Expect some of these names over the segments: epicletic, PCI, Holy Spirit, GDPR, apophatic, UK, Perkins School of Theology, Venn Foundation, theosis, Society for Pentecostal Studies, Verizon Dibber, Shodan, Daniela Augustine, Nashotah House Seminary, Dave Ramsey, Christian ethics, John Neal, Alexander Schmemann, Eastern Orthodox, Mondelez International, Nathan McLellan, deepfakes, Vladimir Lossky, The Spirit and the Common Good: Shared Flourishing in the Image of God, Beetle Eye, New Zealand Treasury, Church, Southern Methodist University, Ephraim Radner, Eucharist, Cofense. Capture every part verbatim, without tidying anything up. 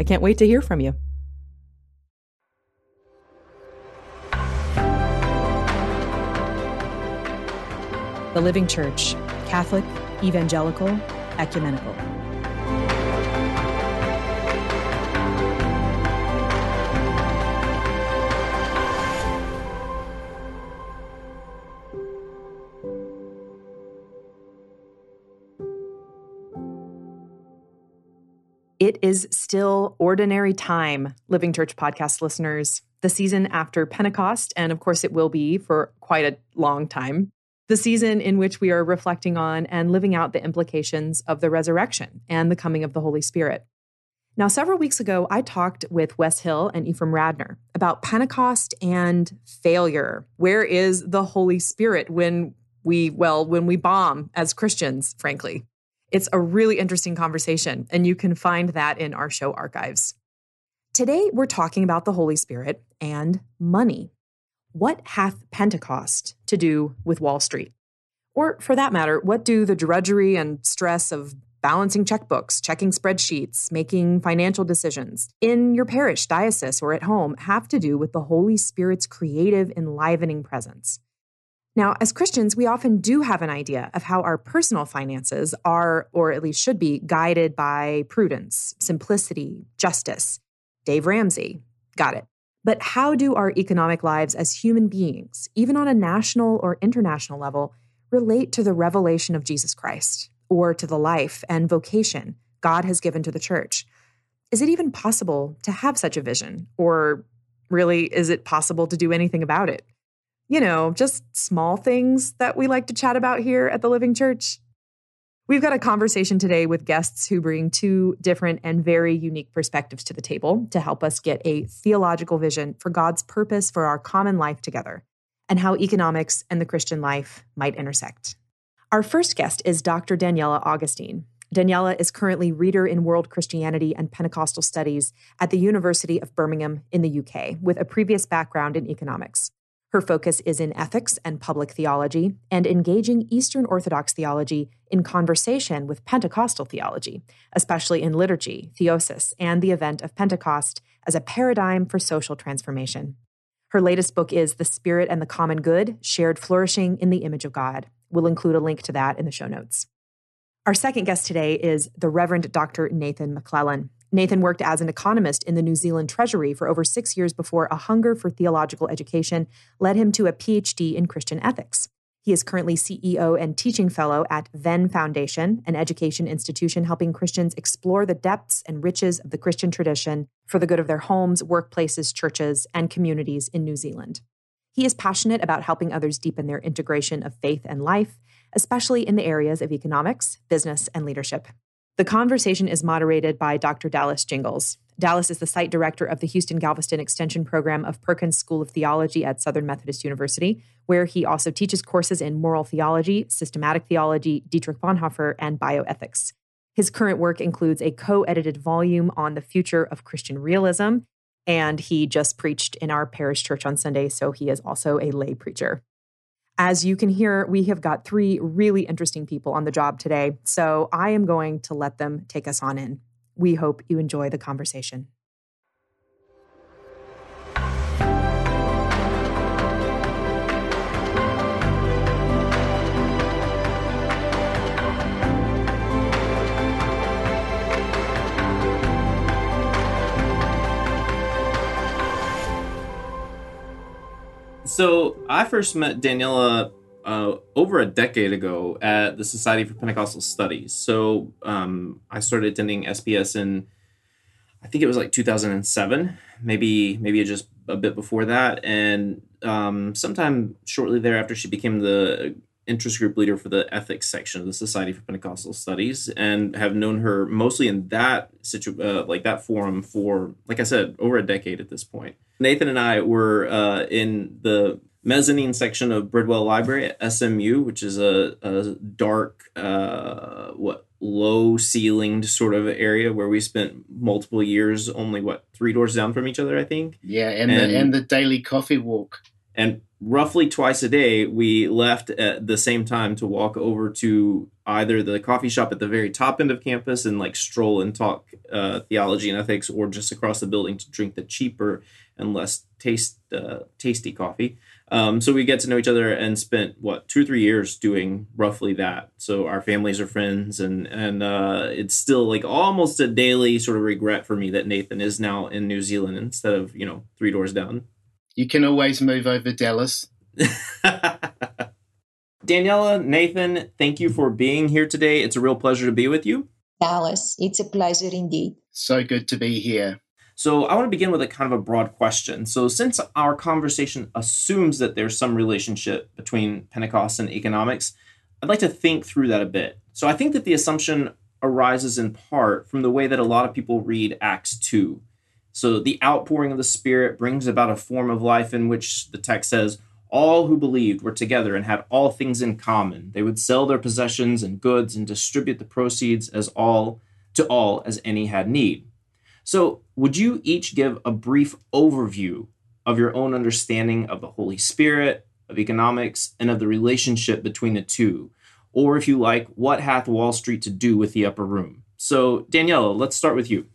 I can't wait to hear from you. The Living Church, Catholic, Evangelical, Ecumenical. It is still ordinary time, Living Church podcast listeners. The season after Pentecost, and of course it will be for quite a long time, the season in which we are reflecting on and living out the implications of the resurrection and the coming of the Holy Spirit. Now, several weeks ago, I talked with Wes Hill and Ephraim Radner about Pentecost and failure. Where is the Holy Spirit when we, well, when we bomb as Christians, frankly? It's a really interesting conversation, and you can find that in our show archives. Today, we're talking about the Holy Spirit and money. What hath Pentecost to do with Wall Street? Or, for that matter, what do the drudgery and stress of balancing checkbooks, checking spreadsheets, making financial decisions in your parish, diocese, or at home have to do with the Holy Spirit's creative, enlivening presence? Now, as Christians, we often do have an idea of how our personal finances are, or at least should be, guided by prudence, simplicity, justice. Dave Ramsey, got it. But how do our economic lives as human beings, even on a national or international level, relate to the revelation of Jesus Christ, or to the life and vocation God has given to the church? Is it even possible to have such a vision? Or really, is it possible to do anything about it? You know, just small things that we like to chat about here at the Living Church. We've got a conversation today with guests who bring two different and very unique perspectives to the table to help us get a theological vision for God's purpose for our common life together and how economics and the Christian life might intersect. Our first guest is Doctor Daniela Augustine. Daniela is currently Reader in World Christianity and Pentecostal Studies at the University of Birmingham in the U K, with a previous background in economics. Her focus is in ethics and public theology and engaging Eastern Orthodox theology in conversation with Pentecostal theology, especially in liturgy, theosis, and the event of Pentecost as a paradigm for social transformation. Her latest book is The Spirit and the Common Good: Shared Flourishing in the Image of God. We'll include a link to that in the show notes. Our second guest today is the Reverend Doctor Nathan McLellan. Nathan worked as an economist in the New Zealand Treasury for over six years before a hunger for theological education led him to a P H D in Christian ethics. He is currently C E O and teaching fellow at Venn Foundation, an education institution helping Christians explore the depths and riches of the Christian tradition for the good of their homes, workplaces, churches, and communities in New Zealand. He is passionate about helping others deepen their integration of faith and life, especially in the areas of economics, business, and leadership. The conversation is moderated by Doctor Dallas Jingles. Dallas is the site director of the Houston-Galveston Extension Program of Perkins School of Theology at Southern Methodist University, where he also teaches courses in moral theology, systematic theology, Dietrich Bonhoeffer, and bioethics. His current work includes a co-edited volume on the future of Christian realism, and he just preached in our parish church on Sunday, so he is also a lay preacher. As you can hear, we have got three really interesting people on the job today, so I am going to let them take us on in. We hope you enjoy the conversation. So I first met Daniela uh, over a decade ago at the Society for Pentecostal Studies. So um, I started attending S P S in, I think it was like two thousand seven, maybe maybe just a bit before that. And um, sometime shortly thereafter, she became the interest group leader for the ethics section of the Society for Pentecostal Studies, and have known her mostly in that situ- uh, like that forum for, like I said, over a decade at this point. Nathan and I were uh, in the mezzanine section of Bridwell Library at S M U, which is a, a dark, uh, what low-ceilinged sort of area where we spent multiple years only, what, three doors down from each other, I think? Yeah, and, and, the, and the daily coffee walk. And roughly twice a day, we left at the same time to walk over to either the coffee shop at the very top end of campus and like stroll and talk uh, theology and ethics, or just across the building to drink the cheaper and less taste uh, tasty coffee. Um, so we get to know each other and spent, what, two or three years doing roughly that. So our families are friends, and and uh, it's still like almost a daily sort of regret for me that Nathan is now in New Zealand instead of, you know, three doors down. You can always move over, Dallas. Daniela, Nathan, thank you for being here today. It's a real pleasure to be with you. Dallas, it's a pleasure indeed. So good to be here. So I want to begin with a kind of a broad question. So since our conversation assumes that there's some relationship between Pentecost and economics, I'd like to think through that a bit. So I think that the assumption arises in part from the way that a lot of people read Acts two. So the outpouring of the Spirit brings about a form of life in which the text says, all who believed were together and had all things in common. They would sell their possessions and goods and distribute the proceeds as all to all as any had need. So would you each give a brief overview of your own understanding of the Holy Spirit, of economics, and of the relationship between the two? Or if you like, what hath Wall Street to do with the upper room? So Daniela, let's start with you.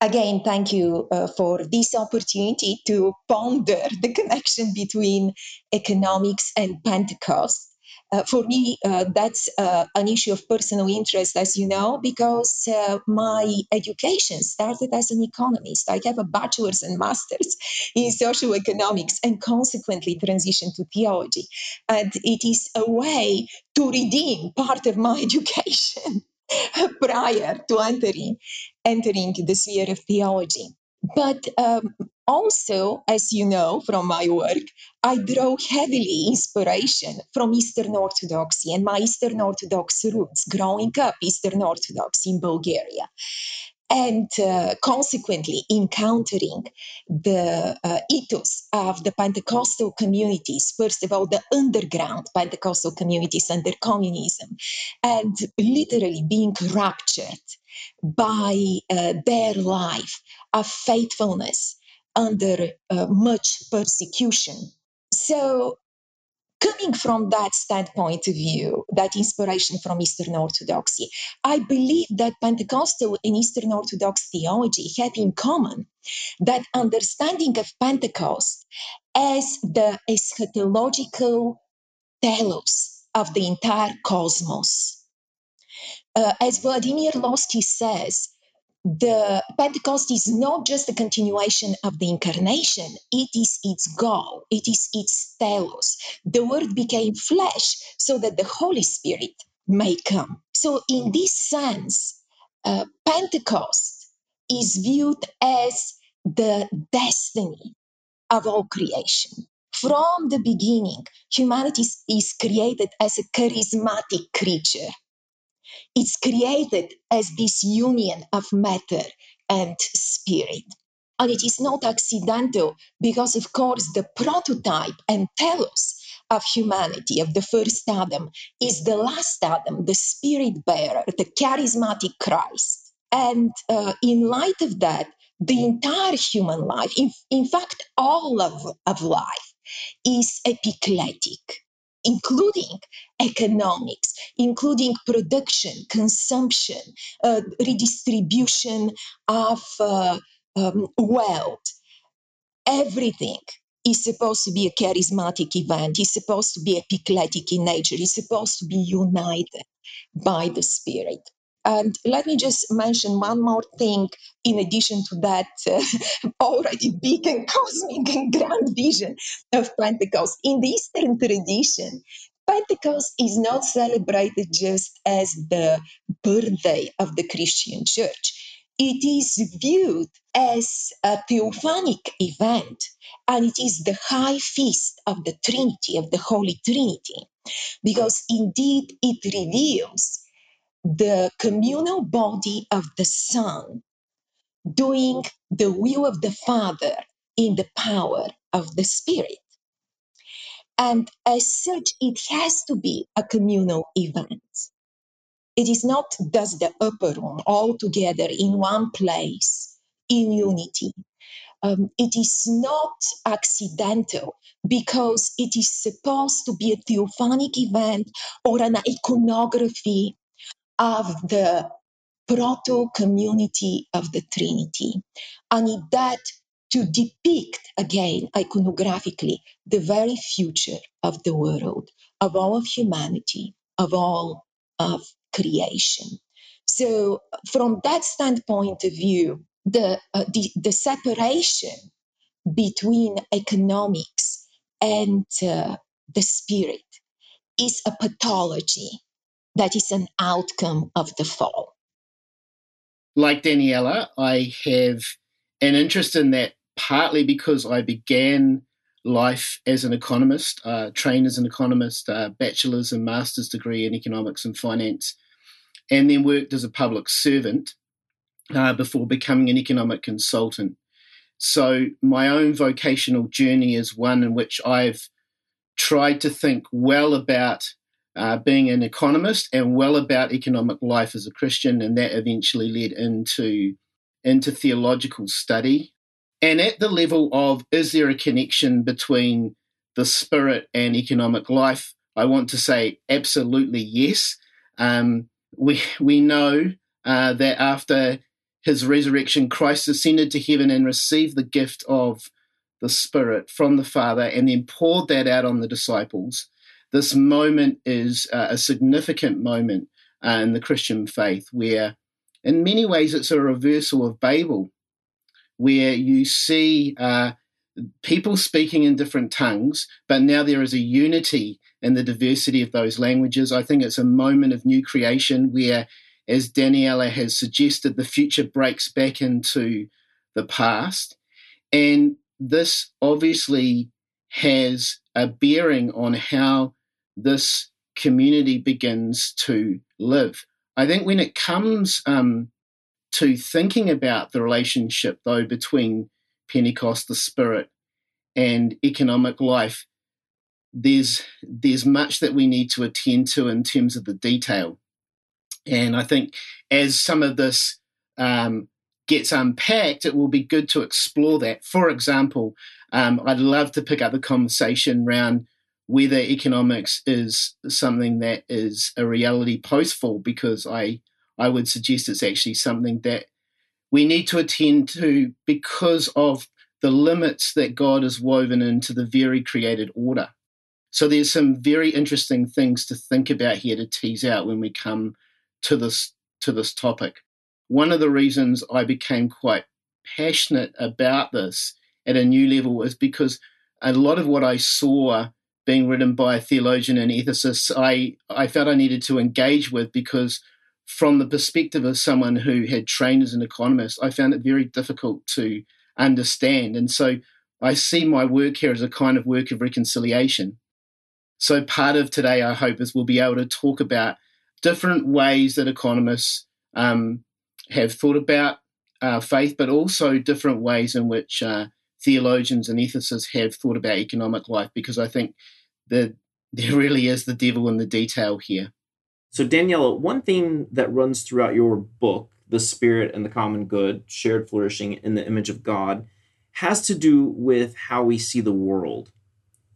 Again, thank you uh, for this opportunity to ponder the connection between economics and Pentecost. Uh, for me, uh, that's uh, an issue of personal interest, as you know, because uh, my education started as an economist. I have a bachelor's and master's in social economics and consequently transitioned to theology. And it is a way to redeem part of my education prior to entering entering the sphere of theology. But um, also, as you know from my work, I draw heavily inspiration from Eastern Orthodoxy and my Eastern Orthodox roots, growing up Eastern Orthodox in Bulgaria, and uh, consequently encountering the uh, ethos of the Pentecostal communities, first of all, the underground Pentecostal communities under communism, and literally being raptured by uh, their life of faithfulness under uh, much persecution. So coming from that standpoint of view, that inspiration from Eastern Orthodoxy, I believe that Pentecostal and Eastern Orthodox theology have in common that understanding of Pentecost as the eschatological telos of the entire cosmos. Uh, as Vladimir Lossky says, the Pentecost is not just a continuation of the incarnation, it is its goal, it is its telos. The Word became flesh so that the Holy Spirit may come. So in this sense, uh, Pentecost is viewed as the destiny of all creation. From the beginning, humanity is created as a charismatic creature. It's created as this union of matter and spirit. And it is not accidental because, of course, the prototype and telos of humanity, of the first Adam, is the last Adam, the spirit bearer, the charismatic Christ. And uh, in light of that, the entire human life, in, in fact, all of, of life, is epicletic. including economics, including production, consumption, uh, redistribution of uh, um, wealth. Everything is supposed to be a charismatic event, is supposed to be epicletic in nature, is supposed to be united by the Spirit. And let me just mention one more thing in addition to that uh, already big and cosmic and grand vision of Pentecost. In the Eastern tradition, Pentecost is not celebrated just as the birthday of the Christian Church. It is viewed as a theophanic event, and it is the high feast of the Trinity, of the Holy Trinity, because indeed it reveals the communal body of the Son doing the will of the Father in the power of the Spirit. And as such, it has to be a communal event. It is not just the upper room, all together in one place, in unity. Um, it is not accidental, because it is supposed to be a theophanic event or an iconography of the proto-community of the Trinity, and in that to depict, again, iconographically, the very future of the world, of all of humanity, of all of creation. So from that standpoint of view, the, uh, the, the separation between economics and uh, the Spirit is a pathology that is an outcome of the fall. Like Daniela, I have an interest in that partly because I began life as an economist, uh, trained as an economist, uh, bachelor's and master's degree in economics and finance, and then worked as a public servant uh, before becoming an economic consultant. So my own vocational journey is one in which I've tried to think well about Uh, being an economist and well about economic life as a Christian, and that eventually led into, into theological study. And at the level of, is there a connection between the Spirit and economic life? I want to say absolutely yes. Um, we, we know uh, that after his resurrection, Christ ascended to heaven and received the gift of the Spirit from the Father and then poured that out on the disciples. This moment is uh, a significant moment uh, in the Christian faith where, in many ways, it's a reversal of Babel, where you see uh, people speaking in different tongues, but now there is a unity in the diversity of those languages. I think it's a moment of new creation where, as Daniela has suggested, the future breaks back into the past. And this obviously has a bearing on how this community begins to live. I think when it comes um, to thinking about the relationship, though, between Pentecost, the Spirit, and economic life, there's there's much that we need to attend to in terms of the detail. And I think as some of this um, gets unpacked, it will be good to explore that. For example, um, I'd love to pick up the conversation around whether economics is something that is a reality post-fall, because I, I would suggest it's actually something that we need to attend to because of the limits that God has woven into the very created order. So there's some very interesting things to think about here to tease out when we come to this to this topic. One of the reasons I became quite passionate about this at a new level is because a lot of what I saw being written by a theologian and ethicist, I, I felt I needed to engage with, because from the perspective of someone who had trained as an economist, I found it very difficult to understand. And so I see my work here as a kind of work of reconciliation. So part of today, I hope, is we'll be able to talk about different ways that economists um, have thought about uh, faith, but also different ways in which uh, theologians and ethicists have thought about economic life, because I think that there really is the devil in the detail here. So, Daniela, one theme that runs throughout your book, The Spirit and the Common Good: Shared Flourishing in the Image of God, has to do with how we see the world.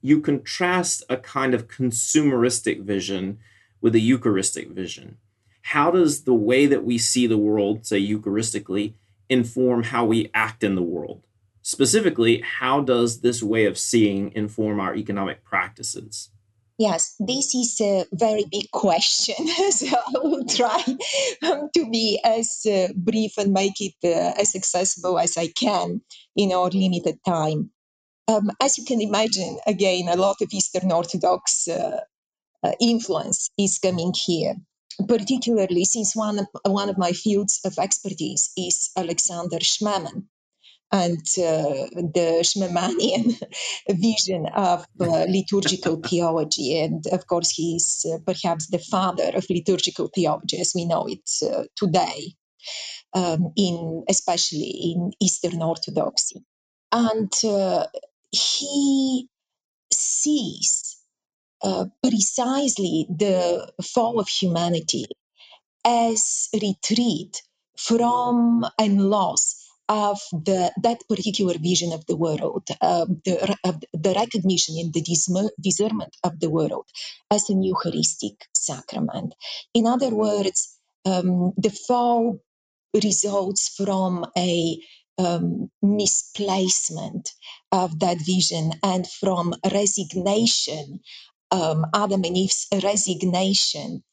you contrast a kind of consumeristic vision with a Eucharistic vision. How does the way that we see the world, say Eucharistically, inform how we act in the world? Specifically, how does this way of seeing inform our economic practices? Yes, this is a very big question, so I will try um, to be as uh, brief and make it uh, as accessible as I can in our limited time. Um, as you can imagine, again, a lot of Eastern Orthodox uh, uh, influence is coming here, particularly since one of, one of my fields of expertise is Alexander Schmemann and uh, the Schmemannian vision of uh, liturgical theology. And of course, he is uh, perhaps the father of liturgical theology as we know it uh, today, um, in especially in Eastern Orthodoxy. And uh, he sees uh, precisely the fall of humanity as retreat from and loss of the, that particular vision of the world, uh, the, of the recognition and the dism- discernment of the world as an Eucharistic sacrament. In other words, um, the fall results from a um, misplacement of that vision and from resignation, um, Adam and Eve's resignation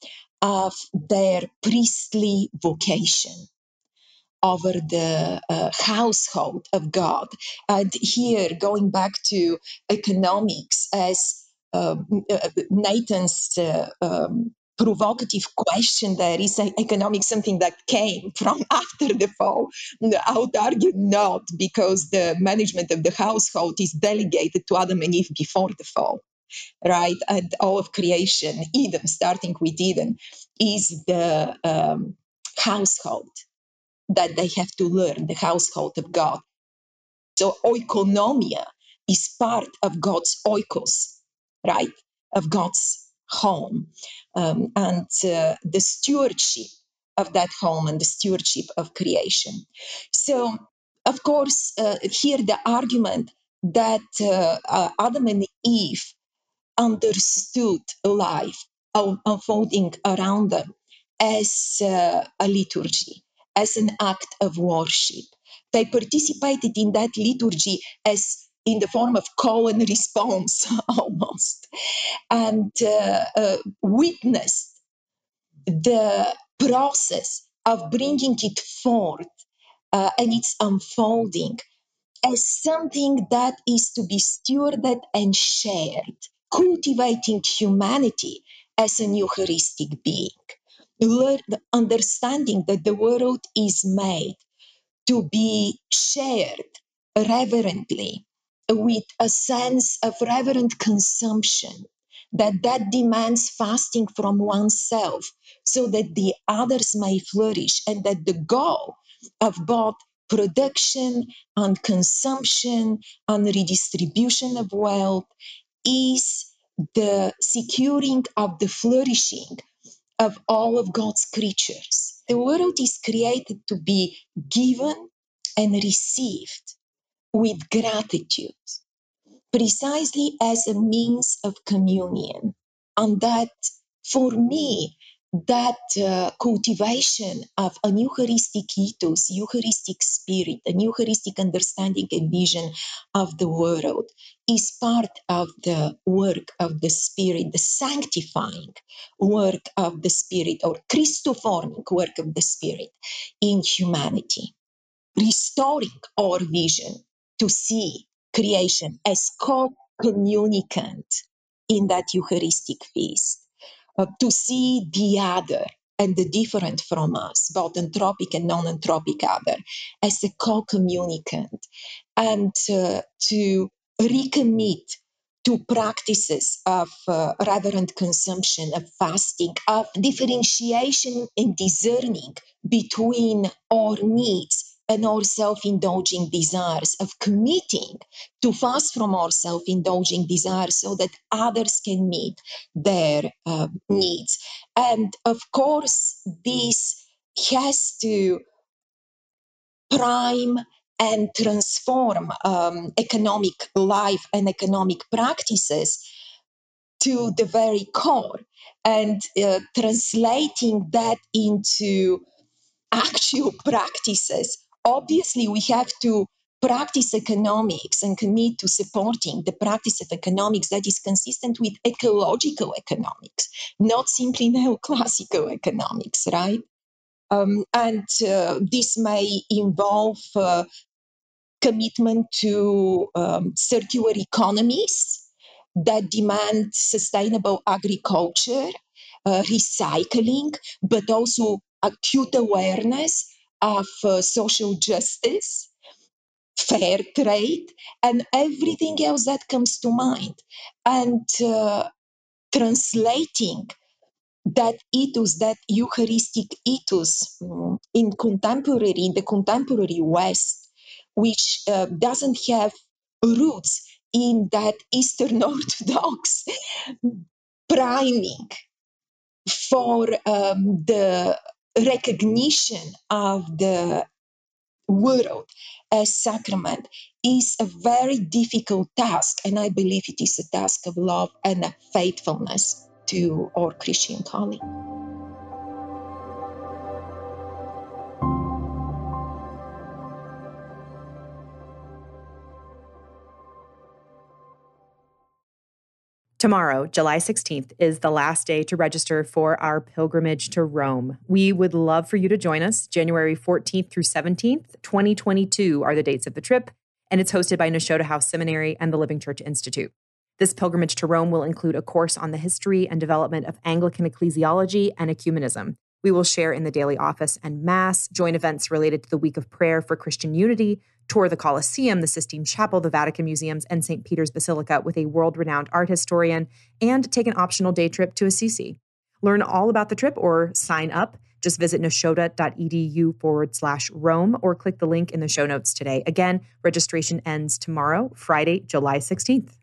of their priestly vocation over the uh, household of God. And here, going back to economics, as uh, Nathan's uh, um, provocative question there, is economics something that came from after the fall? I would argue not, because the management of the household is delegated to Adam and Eve before the fall, right? And all of creation, Eden, starting with Eden, is the um, household that they have to learn, the household of God. So oikonomia is part of God's oikos, right? Of God's home. Um, and uh, the stewardship of that home and the stewardship of creation. So, of course, uh, here the argument that uh, uh, Adam and Eve understood life unfolding around them as uh, a liturgy, as an act of worship. They participated in that liturgy as in the form of call and response, almost, and uh, uh, witnessed the process of bringing it forth uh, and its unfolding as something that is to be stewarded and shared, cultivating humanity as an Eucharistic being. Learn, understanding that the world is made to be shared reverently, with a sense of reverent consumption, that that demands fasting from oneself so that the others may flourish, and that the goal of both production and consumption and redistribution of wealth is the securing of the flourishing of all of God's creatures. The world is created to be given and received with gratitude, precisely as a means of communion. And that, for me, that uh, cultivation of an Eucharistic ethos, Eucharistic spirit, an Eucharistic understanding and vision of the world is part of the work of the Spirit, the sanctifying work of the Spirit, or Christoforming work of the Spirit in humanity, restoring our vision to see creation as co-communicant in that Eucharistic feast. Uh, to see the other and the different from us, both anthropic and non-anthropic other, as a co-communicant, and uh, to recommit to practices of uh, reverent consumption, of fasting, of differentiation and discerning between our needs and our self-indulging desires, of committing to fast from our self-indulging desires so that others can meet their uh, needs. And of course, this has to prime and transform um, economic life and economic practices to the very core, and uh, translating that into actual practices. Obviously, we have to practice economics and commit to supporting the practice of economics that is consistent with ecological economics, not simply neoclassical economics, right? Um, and uh, this may involve uh, commitment to um, circular economies that demand sustainable agriculture, uh, recycling, but also acute awareness of uh, social justice, fair trade, and everything else that comes to mind. And uh, translating that ethos, that Eucharistic ethos, um, in contemporary, in the contemporary West, which uh, doesn't have roots in that Eastern Orthodox priming for um, the recognition of the world as sacrament, is a very difficult task. And I believe it is a task of love and of faithfulness to our Christian calling. Tomorrow, July sixteenth, is the last day to register for our pilgrimage to Rome. We would love for you to join us. January fourteenth through seventeenth, twenty twenty-two are the dates of the trip, and it's hosted by Nashotah House Seminary and the Living Church Institute. This pilgrimage to Rome will include a course on the history and development of Anglican ecclesiology and ecumenism. We will share in the daily office and Mass, join events related to the Week of Prayer for Christian Unity, tour the Colosseum, the Sistine Chapel, the Vatican Museums, and Saint Peter's Basilica with a world-renowned art historian, and take an optional day trip to Assisi. Learn all about the trip or sign up. Just visit nashotah.edu forward slash Rome or click the link in the show notes today. Again, registration ends tomorrow, Friday, July sixteenth.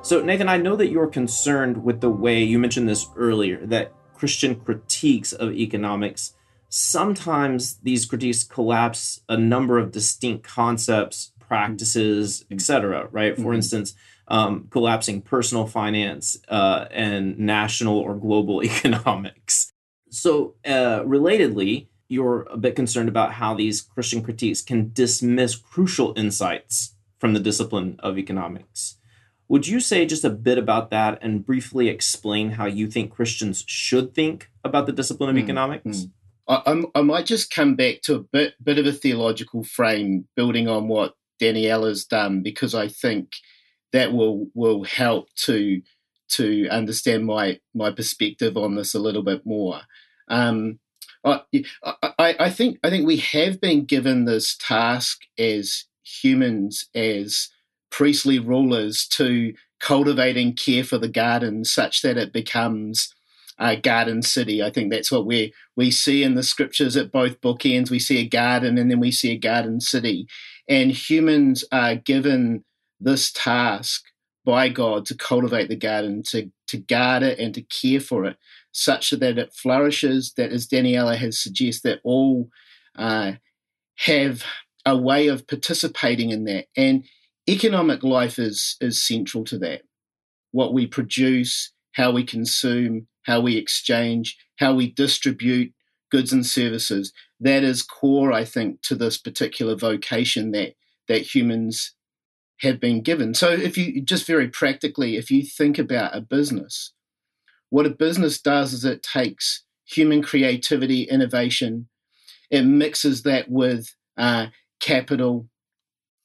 So, Nathan, I know that you're concerned with the way, you mentioned this earlier, that Christian critiques of economics, sometimes these critiques collapse a number of distinct concepts, practices, mm-hmm. et cetera, right? For mm-hmm. instance, um, collapsing personal finance uh, and national or global economics. So, uh, relatedly, you're a bit concerned about how these Christian critiques can dismiss crucial insights from the discipline of economics. Would you say just a bit about that and briefly explain how you think Christians should think about the discipline of mm, economics? Mm. I, I might just come back to a bit, bit of a theological frame, building on what Daniela's done, because I think that will will help to to understand my my perspective on this a little bit more. Um, I, I, I think I think we have been given this task as humans, as priestly rulers, to cultivate and care for the garden such that it becomes a garden city. I think that's what we we see in the scriptures at both bookends. We see a garden and then we see a garden city. And humans are given this task by God to cultivate the garden, to, to guard it and to care for it such that it flourishes, that, as Daniela has suggested, that all uh, have a way of participating in that. And economic life is is central to that. What we produce, how we consume, how we exchange, how we distribute goods and services, that is core, I think, to this particular vocation that, that humans have been given. So if you, just very practically, if you think about a business, what a business does is it takes human creativity, innovation, it mixes that with uh, capital,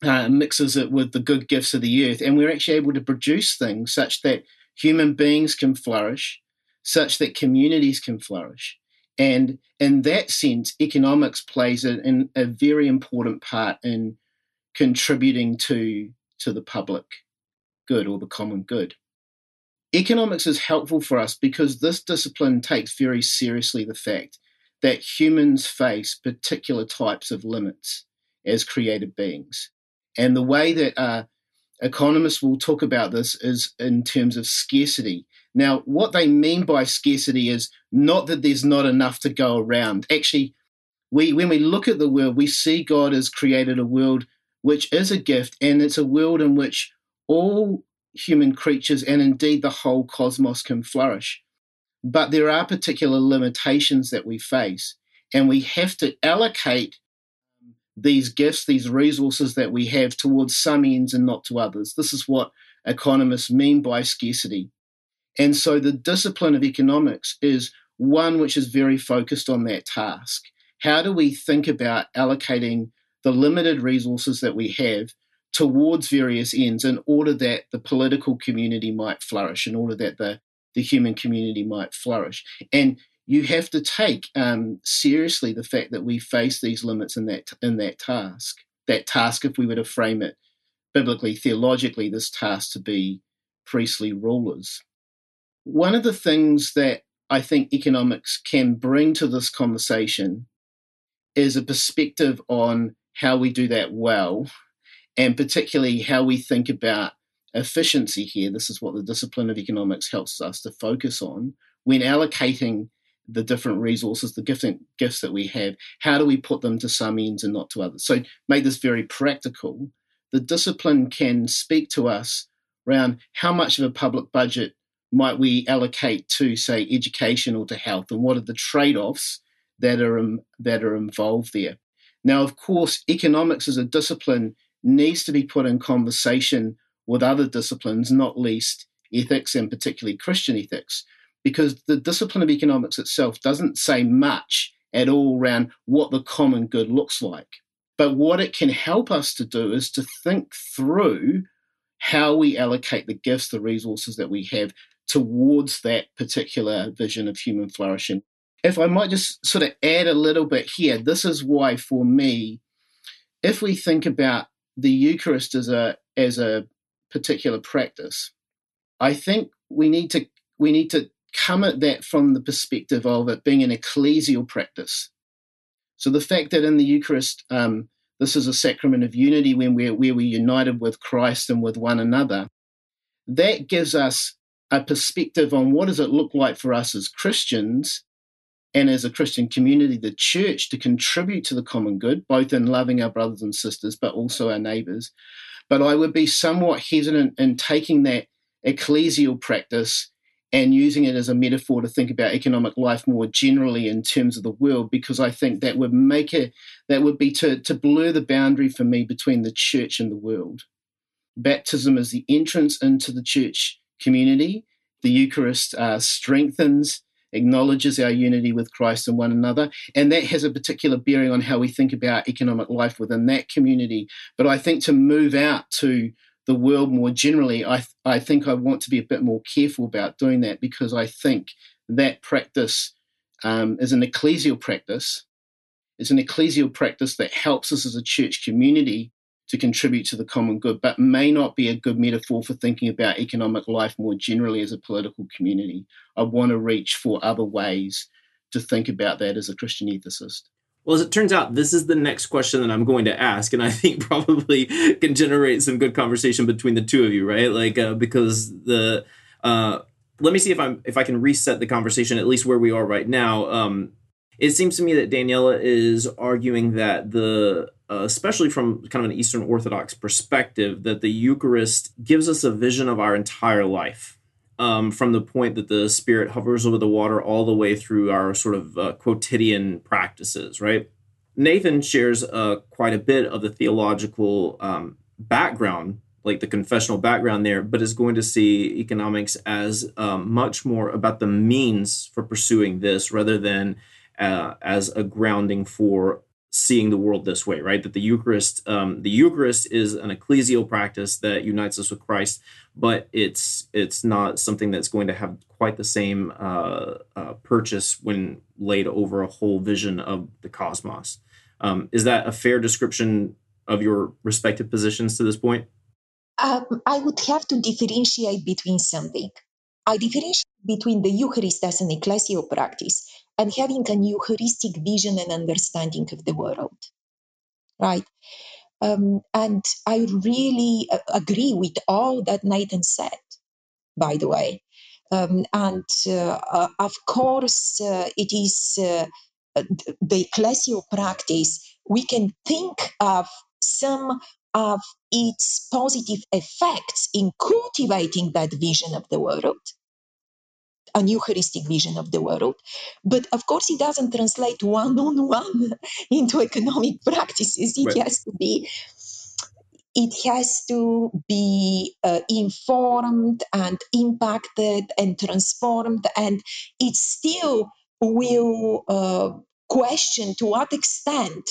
Uh, mixes it with the good gifts of the earth, and we're actually able to produce things such that human beings can flourish, such that communities can flourish. And in that sense, economics plays a, in a very important part in contributing to, to the public good or the common good. Economics is helpful for us because this discipline takes very seriously the fact that humans face particular types of limits as created beings. And the way that uh, economists will talk about this is in terms of scarcity. Now, what they mean by scarcity is not that there's not enough to go around. Actually, we when we look at the world, we see God has created a world which is a gift, and it's a world in which all human creatures and indeed the whole cosmos can flourish. But there are particular limitations that we face, and we have to allocate these gifts, these resources that we have towards some ends and not to others. This is what economists mean by scarcity. And so the discipline of economics is one which is very focused on that task. How do we think about allocating the limited resources that we have towards various ends in order that the political community might flourish, in order that the, the human community might flourish? And you have to take um, seriously the fact that we face these limits in that in that task. That task, if we were to frame it biblically, theologically, this task to be priestly rulers. One of the things that I think economics can bring to this conversation is a perspective on how we do that well, and particularly how we think about efficiency here. This is what the discipline of economics helps us to focus on when allocating the different resources, the different gifts that we have. How do we put them to some ends and not to others? So make this very practical. The discipline can speak to us around how much of a public budget might we allocate to, say, education or to health, and what are the trade-offs that are, um, that are involved there. Now, of course, economics as a discipline needs to be put in conversation with other disciplines, not least ethics and particularly Christian ethics, because the discipline of economics itself doesn't say much at all around what the common good looks like. But what it can help us to do is to think through how we allocate the gifts, the resources that we have towards that particular vision of human flourishing. If I might just sort of add a little bit here, this is why for me, if we think about the Eucharist as a as a particular practice, I think we need to we need to come at that from the perspective of it being an ecclesial practice. So the fact that in the Eucharist, um, this is a sacrament of unity when we're, where we're united with Christ and with one another, that gives us a perspective on what does it look like for us as Christians and as a Christian community, the church, to contribute to the common good, both in loving our brothers and sisters, but also our neighbours. But I would be somewhat hesitant in taking that ecclesial practice and using it as a metaphor to think about economic life more generally in terms of the world, because I think that would make it, that would be to, to blur the boundary for me between the church and the world. Baptism is the entrance into the church community. The Eucharist uh, strengthens, acknowledges our unity with Christ and one another, and that has a particular bearing on how we think about economic life within that community. But I think to move out to the world more generally, I, th- I think I want to be a bit more careful about doing that, because I think that practice um, is an ecclesial practice. It's an ecclesial practice that helps us as a church community to contribute to the common good, but may not be a good metaphor for thinking about economic life more generally as a political community. I want to reach for other ways to think about that as a Christian ethicist. Well, as it turns out, this is the next question that I'm going to ask, and I think probably can generate some good conversation between the two of you, right? Like, uh, because the uh, let me see if I'm if I can reset the conversation at least where we are right now. Um, it seems to me that Daniela is arguing that the, uh, especially from kind of an Eastern Orthodox perspective, that the Eucharist gives us a vision of our entire life. Um, from the point that the Spirit hovers over the water all the way through our sort of uh, quotidian practices, right? Nathan shares uh, quite a bit of the theological um, background, like the confessional background there, but is going to see economics as um, much more about the means for pursuing this rather than uh, as a grounding for seeing the world this way, right? That the Eucharist, um, the Eucharist is an ecclesial practice that unites us with Christ, but it's it's not something that's going to have quite the same uh, uh, purchase when laid over a whole vision of the cosmos. Um, is that a fair description of your respective positions to this point? Um, I would have to differentiate between something. I differentiate between the Eucharist as an ecclesial practice and having a Eucharistic vision and understanding of the world, right? Um, and I really uh, agree with all that Nathan said, by the way. Um, and uh, uh, of course, uh, it is uh, the ecclesial practice. We can think of some of its positive effects in cultivating that vision of the world, an Eucharistic vision of the world. But of course, it doesn't translate one-on-one into economic practices. It right. has to be It has to be uh, informed and impacted and transformed, and it still will uh, question to what extent,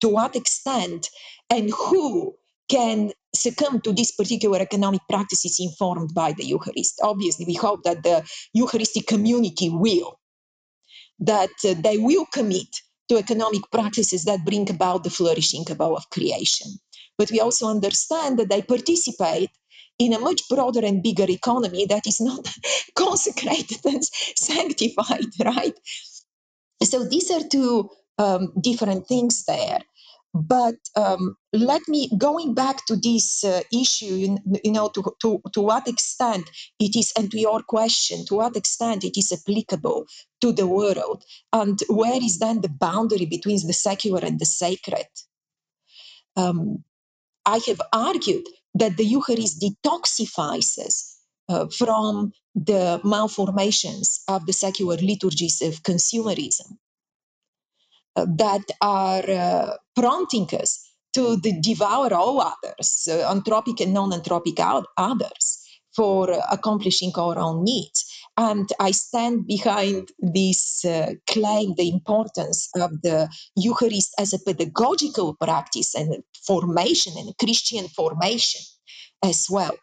to what extent, and who can succumb to these particular economic practices informed by the Eucharist. Obviously, we hope that the Eucharistic community will, that uh, they will commit to economic practices that bring about the flourishing of creation. But we also understand that they participate in a much broader and bigger economy that is not consecrated and sanctified, right? So these are two um, different things there. But um, let me, going back to this uh, issue, you, you know, to, to, to what extent it is, and to your question, to what extent it is applicable to the world, and where is then the boundary between the secular and the sacred? Um, I have argued that the Eucharist detoxifies us uh, from the malformations of the secular liturgies of consumerism uh, that are uh, prompting us to the devour all others, uh, anthropic and non-anthropic out- others, for uh, accomplishing our own needs. And I stand behind this uh, claim, the importance of the Eucharist as a pedagogical practice and formation and Christian formation as well.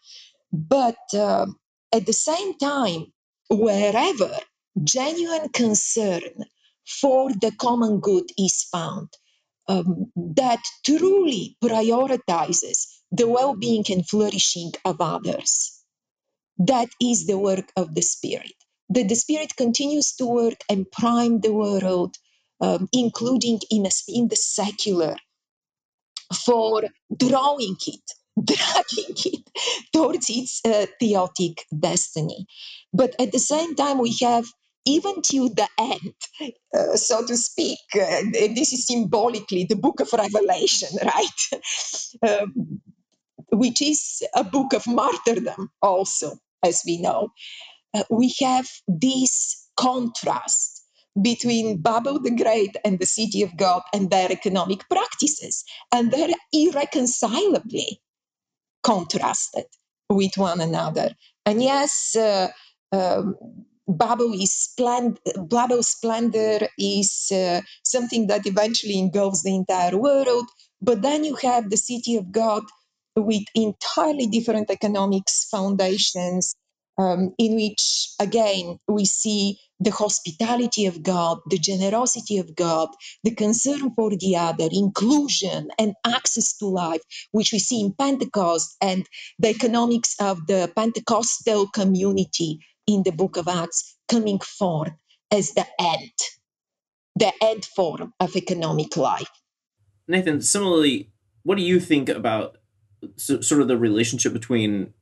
But uh, at the same time, wherever genuine concern for the common good is found, um, that truly prioritizes the well-being and flourishing of others, that is the work of the Spirit. That the Spirit continues to work and prime the world, um, including in, a, in the secular, for drawing it, dragging it towards its uh, theotic destiny. But at the same time, we have, even till the end, uh, so to speak, uh, this is symbolically the book of Revelation, right? um, which is a book of martyrdom also, as we know. Uh, we have this contrast between Babel the Great and the City of God and their economic practices, and they're irreconcilably contrasted with one another. And yes, uh, um, Babel is splend- Babel's splendor is uh, something that eventually engulfs the entire world, but then you have the City of God with entirely different economics foundations, um, in which, again, we see the hospitality of God, the generosity of God, the concern for the other, inclusion and access to life, which we see in Pentecost and the economics of the Pentecostal community in the book of Acts coming forth as the end, the end form of economic life. Nathan, similarly, what do you think about So, sort of the relationship between,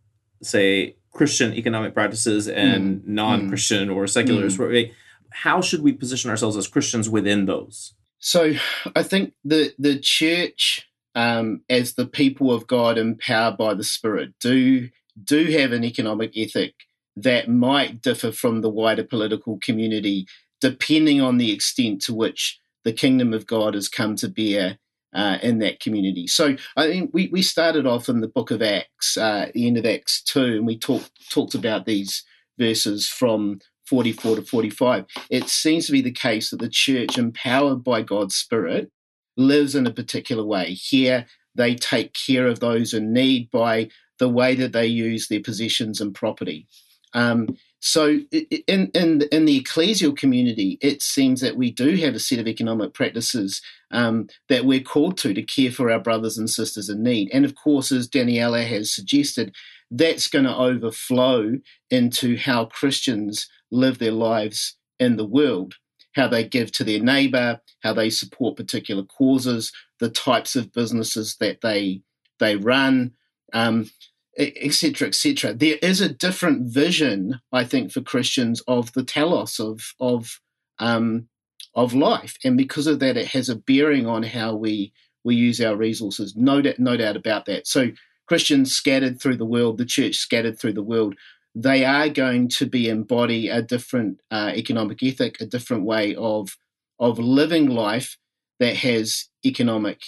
say, Christian economic practices and mm. non-Christian mm. or seculars? Mm. How should we position ourselves as Christians within those? So I think the, the church, um, as the people of God empowered by the Spirit, do, do have an economic ethic that might differ from the wider political community, depending on the extent to which the kingdom of God has come to bear Uh, in that community. So I mean, we, we started off in the book of Acts, uh, the end of Acts two, and we talked talked about these verses from forty-four to forty-five. It seems to be the case that the church, empowered by God's Spirit, lives in a particular way. Here, they take care of those in need by the way that they use their possessions and property. Um, so in, in, in the ecclesial community, it seems that we do have a set of economic practices um, that we're called to, to care for our brothers and sisters in need. And of course, as Daniela has suggested, that's going to overflow into how Christians live their lives in the world, how they give to their neighbour, how they support particular causes, the types of businesses that they, they run. Um, et cetera, et cetera. There is a different vision, I think, for Christians of the telos of of um, of life, and because of that, it has a bearing on how we we use our resources. No doubt, no doubt about that. So Christians scattered through the world, the church scattered through the world, they are going to be embody a different uh, economic ethic, a different way of of living life that has economic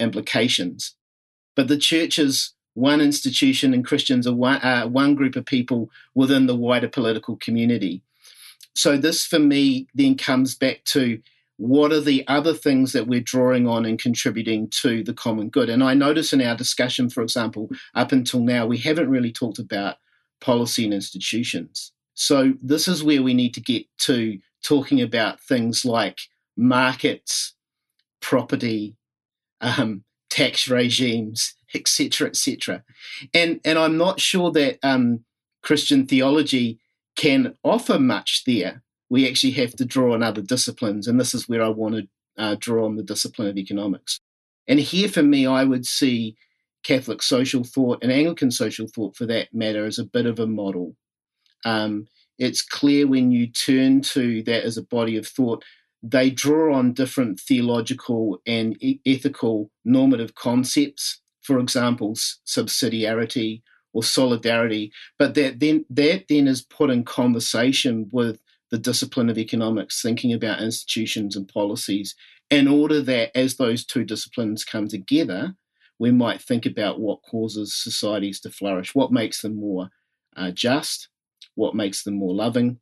implications. But the church is one institution, and Christians are one, uh, one group of people within the wider political community. So this, for me, then comes back to what are the other things that we're drawing on and contributing to the common good? And I notice in our discussion, for example, up until now, we haven't really talked about policy and institutions. So this is where we need to get to talking about things like markets, property, um, tax regimes, et cetera, et cetera. And, and I'm not sure that um, Christian theology can offer much there. We actually have to draw on other disciplines, and this is where I want to uh, draw on the discipline of economics. And here for me, I would see Catholic social thought and Anglican social thought, for that matter, as a bit of a model. Um, it's clear when you turn to that as a body of thought, they draw on different theological and e- ethical normative concepts, for example, subsidiarity or solidarity, but that then that then is put in conversation with the discipline of economics, thinking about institutions and policies, in order that as those two disciplines come together, we might think about what causes societies to flourish, what makes them more uh, just, what makes them more loving,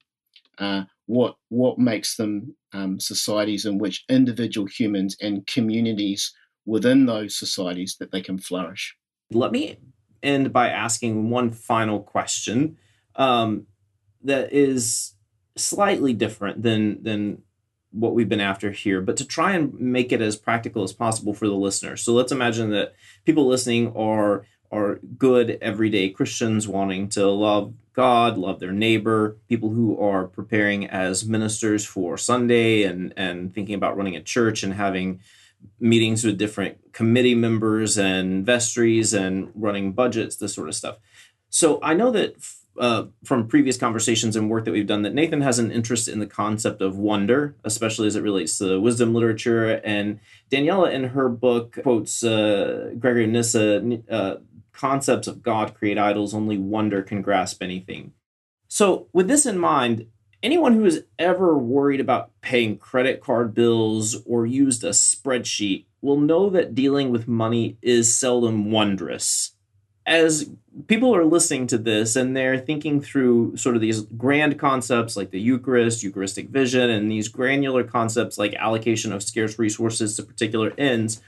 uh, what what makes them um, societies in which individual humans and communities within those societies that they can flourish. Let me end by asking one final question um, that is slightly different than than what we've been after here, but to try and make it as practical as possible for the listener. So let's imagine that people listening are are good everyday Christians wanting to love God, love their neighbor, people who are preparing as ministers for Sunday and and thinking about running a church and having meetings with different committee members and vestries and running budgets, this sort of stuff. So I know that f- Uh, from previous conversations and work that we've done, that Nathan has an interest in the concept of wonder, especially as it relates to wisdom literature. And Daniela, in her book, quotes uh, Gregory Nyssa, uh, concepts of God create idols, only wonder can grasp anything. So with this in mind, anyone who is ever worried about paying credit card bills or used a spreadsheet will know that dealing with money is seldom wondrous. As people are listening to this and they're thinking through sort of these grand concepts like the Eucharist, Eucharistic vision, and these granular concepts like allocation of scarce resources to particular ends,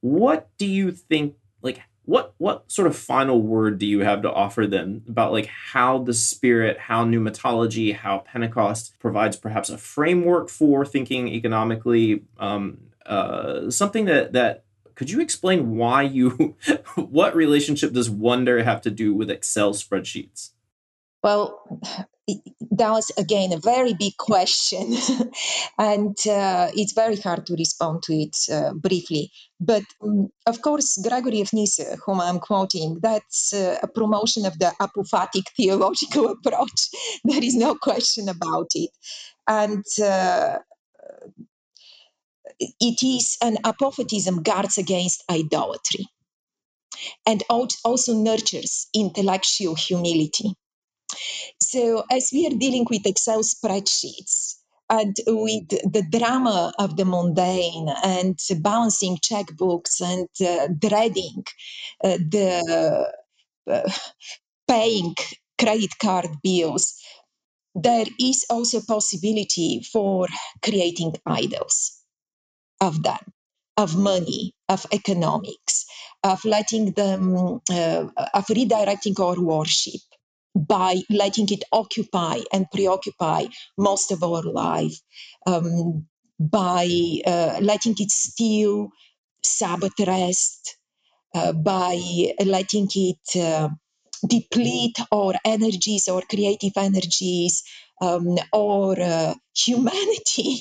what do you think, like, what what sort of final word do you have to offer them about, like, how the Spirit, how pneumatology, how Pentecost provides perhaps a framework for thinking economically, um, uh, something that that could you explain why you, what relationship does wonder have to do with Excel spreadsheets? Well, that was, again, a very big question, and uh, it's very hard to respond to it uh, briefly. But, um, of course, Gregory of Nyssa, whom I'm quoting, that's uh, a promotion of the apophatic theological approach. There is no question about it. And uh, it is an apophatism guards against idolatry and also nurtures intellectual humility. So as we are dealing with Excel spreadsheets and with the drama of the mundane and balancing checkbooks and uh, dreading uh, the uh, paying credit card bills, there is also possibility for creating idols of that, of money, of economics, of letting them, uh, of redirecting our worship by letting it occupy and preoccupy most of our life, um, by uh, letting it steal Sabbath rest, uh, by letting it uh, deplete our energies, our creative energies, Um, or uh, humanity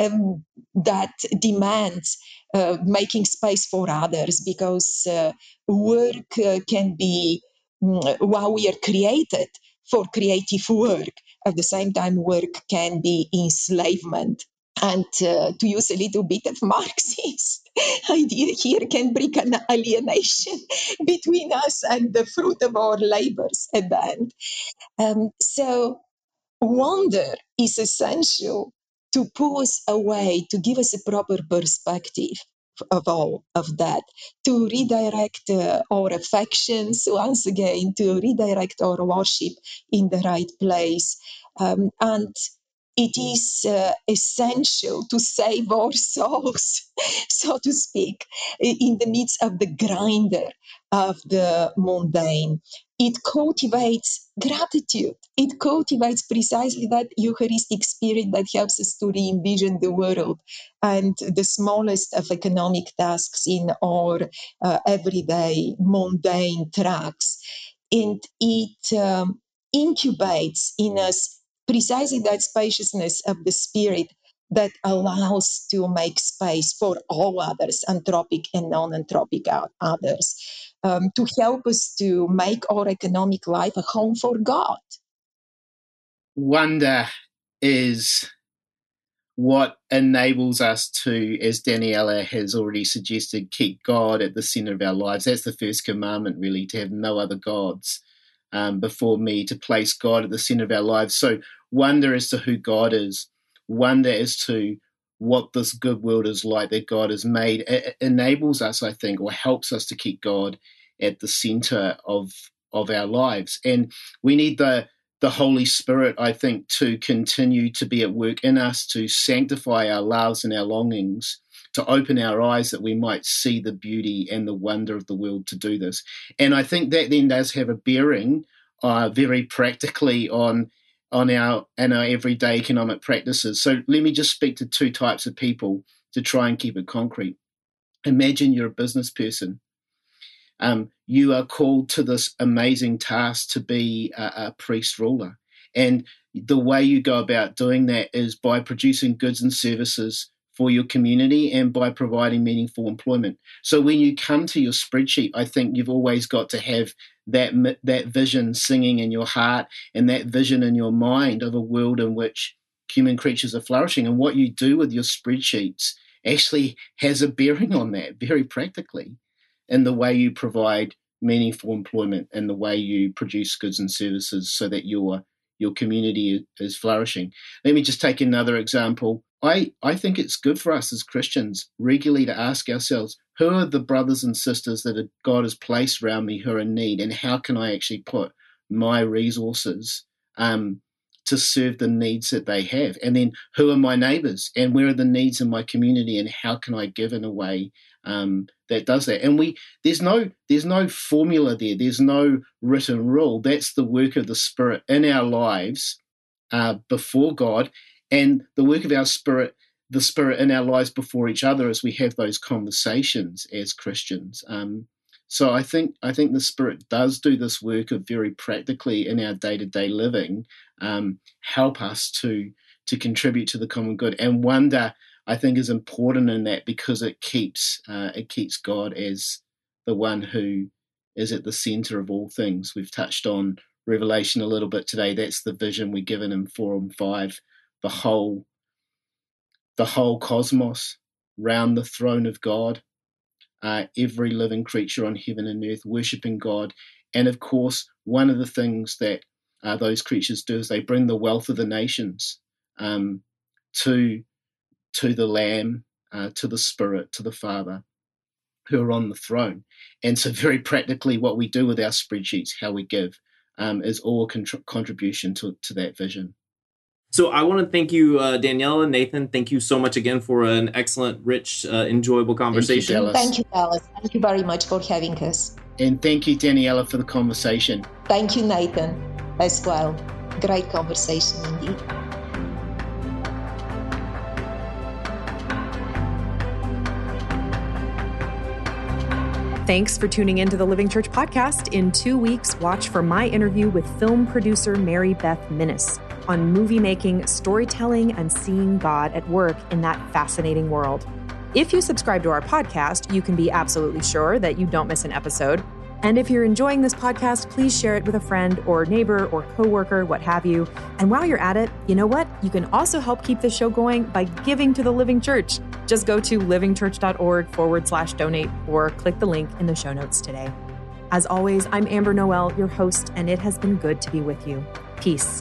um, that demands uh, making space for others, because uh, work uh, can be, while we are created for creative work, at the same time work can be enslavement. And uh, to use a little bit of Marxist idea here, can bring an alienation between us and the fruit of our labors at the end. Um, so wonder is essential to pull us away, to give us a proper perspective of all of that, to redirect uh, our affections, once again, to redirect our worship in the right place. Um, and it is uh, essential to save our souls, so to speak, in the midst of the grinder of the mundane. It cultivates gratitude. It cultivates precisely that Eucharistic spirit that helps us to re-envision the world and the smallest of economic tasks in our uh, everyday mundane tracks. And it um, incubates in us precisely that spaciousness of the spirit that allows to make space for all others, anthropic and non-anthropic others, um, to help us to make our economic life a home for God. Wonder is what enables us to, as Daniela has already suggested, keep God at the centre of our lives. That's the first commandment, really, to have no other gods um, before me, to place God at the centre of our lives. So wonder as to who God is. Wonder as to what this good world is like that God has made. It enables us, I think, or helps us to keep God at the center of of our lives. And we need the the Holy Spirit, I think, to continue to be at work in us, to sanctify our loves and our longings, to open our eyes that we might see the beauty and the wonder of the world to do this. And I think that then does have a bearing uh, very practically on on our and our everyday economic practices. So let me just speak to two types of people to try and keep it concrete. Imagine you're a business person. Um, you are called to this amazing task to be a, a priest ruler. And the way you go about doing that is by producing goods and services for your community and by providing meaningful employment. So when you come to your spreadsheet, I think you've always got to have that that vision singing in your heart and that vision in your mind of a world in which human creatures are flourishing. And what you do with your spreadsheets actually has a bearing on that very practically in the way you provide meaningful employment and the way you produce goods and services so that your your community is flourishing. Let me just take another example. I, I think it's good for us as Christians regularly to ask ourselves, who are the brothers and sisters that God has placed around me who are in need, and how can I actually put my resources um, to serve the needs that they have? And then who are my neighbours, and where are the needs in my community, and how can I give in a way um, that does that? And we there's no there's no formula there. There's no written rule. That's the work of the Spirit in our lives uh, before God, and the work of our spirit, the spirit in our lives before each other as we have those conversations as Christians. Um, so I think I think the Spirit does do this work of very practically in our day-to-day living, um, help us to to contribute to the common good. And wonder, I think, is important in that because it keeps uh, it keeps God as the one who is at the centre of all things. We've touched on Revelation a little bit today. That's the vision we're given in four and five. The whole, the whole cosmos round the throne of God, uh, every living creature on heaven and earth worshipping God. And of course, one of the things that uh, those creatures do is they bring the wealth of the nations um, to, to the Lamb, uh, to the Spirit, to the Father, who are on the throne. And so very practically what we do with our spreadsheets, how we give, um, is all contr- contribution to, to that vision. So I want to thank you, uh, Daniela, Nathan. Thank you so much again for an excellent, rich, uh, enjoyable conversation. Thank you, Dallas. Thank you, Dallas. Thank you very much for having us. And thank you, Daniela, for the conversation. Thank you, Nathan, as well. Great conversation indeed. Thanks for tuning into the Living Church podcast. In two weeks, watch for my interview with film producer Mary Beth Minnis on movie making, storytelling, and seeing God at work in that fascinating world. If you subscribe to our podcast, you can be absolutely sure that you don't miss an episode. And if you're enjoying this podcast, please share it with a friend or neighbor or coworker, what have you. And while you're at it, you know what? You can also help keep the show going by giving to the Living Church. Just go to livingchurch.org forward slash donate or click the link in the show notes today. As always, I'm Amber Noel, your host, and it has been good to be with you. Peace.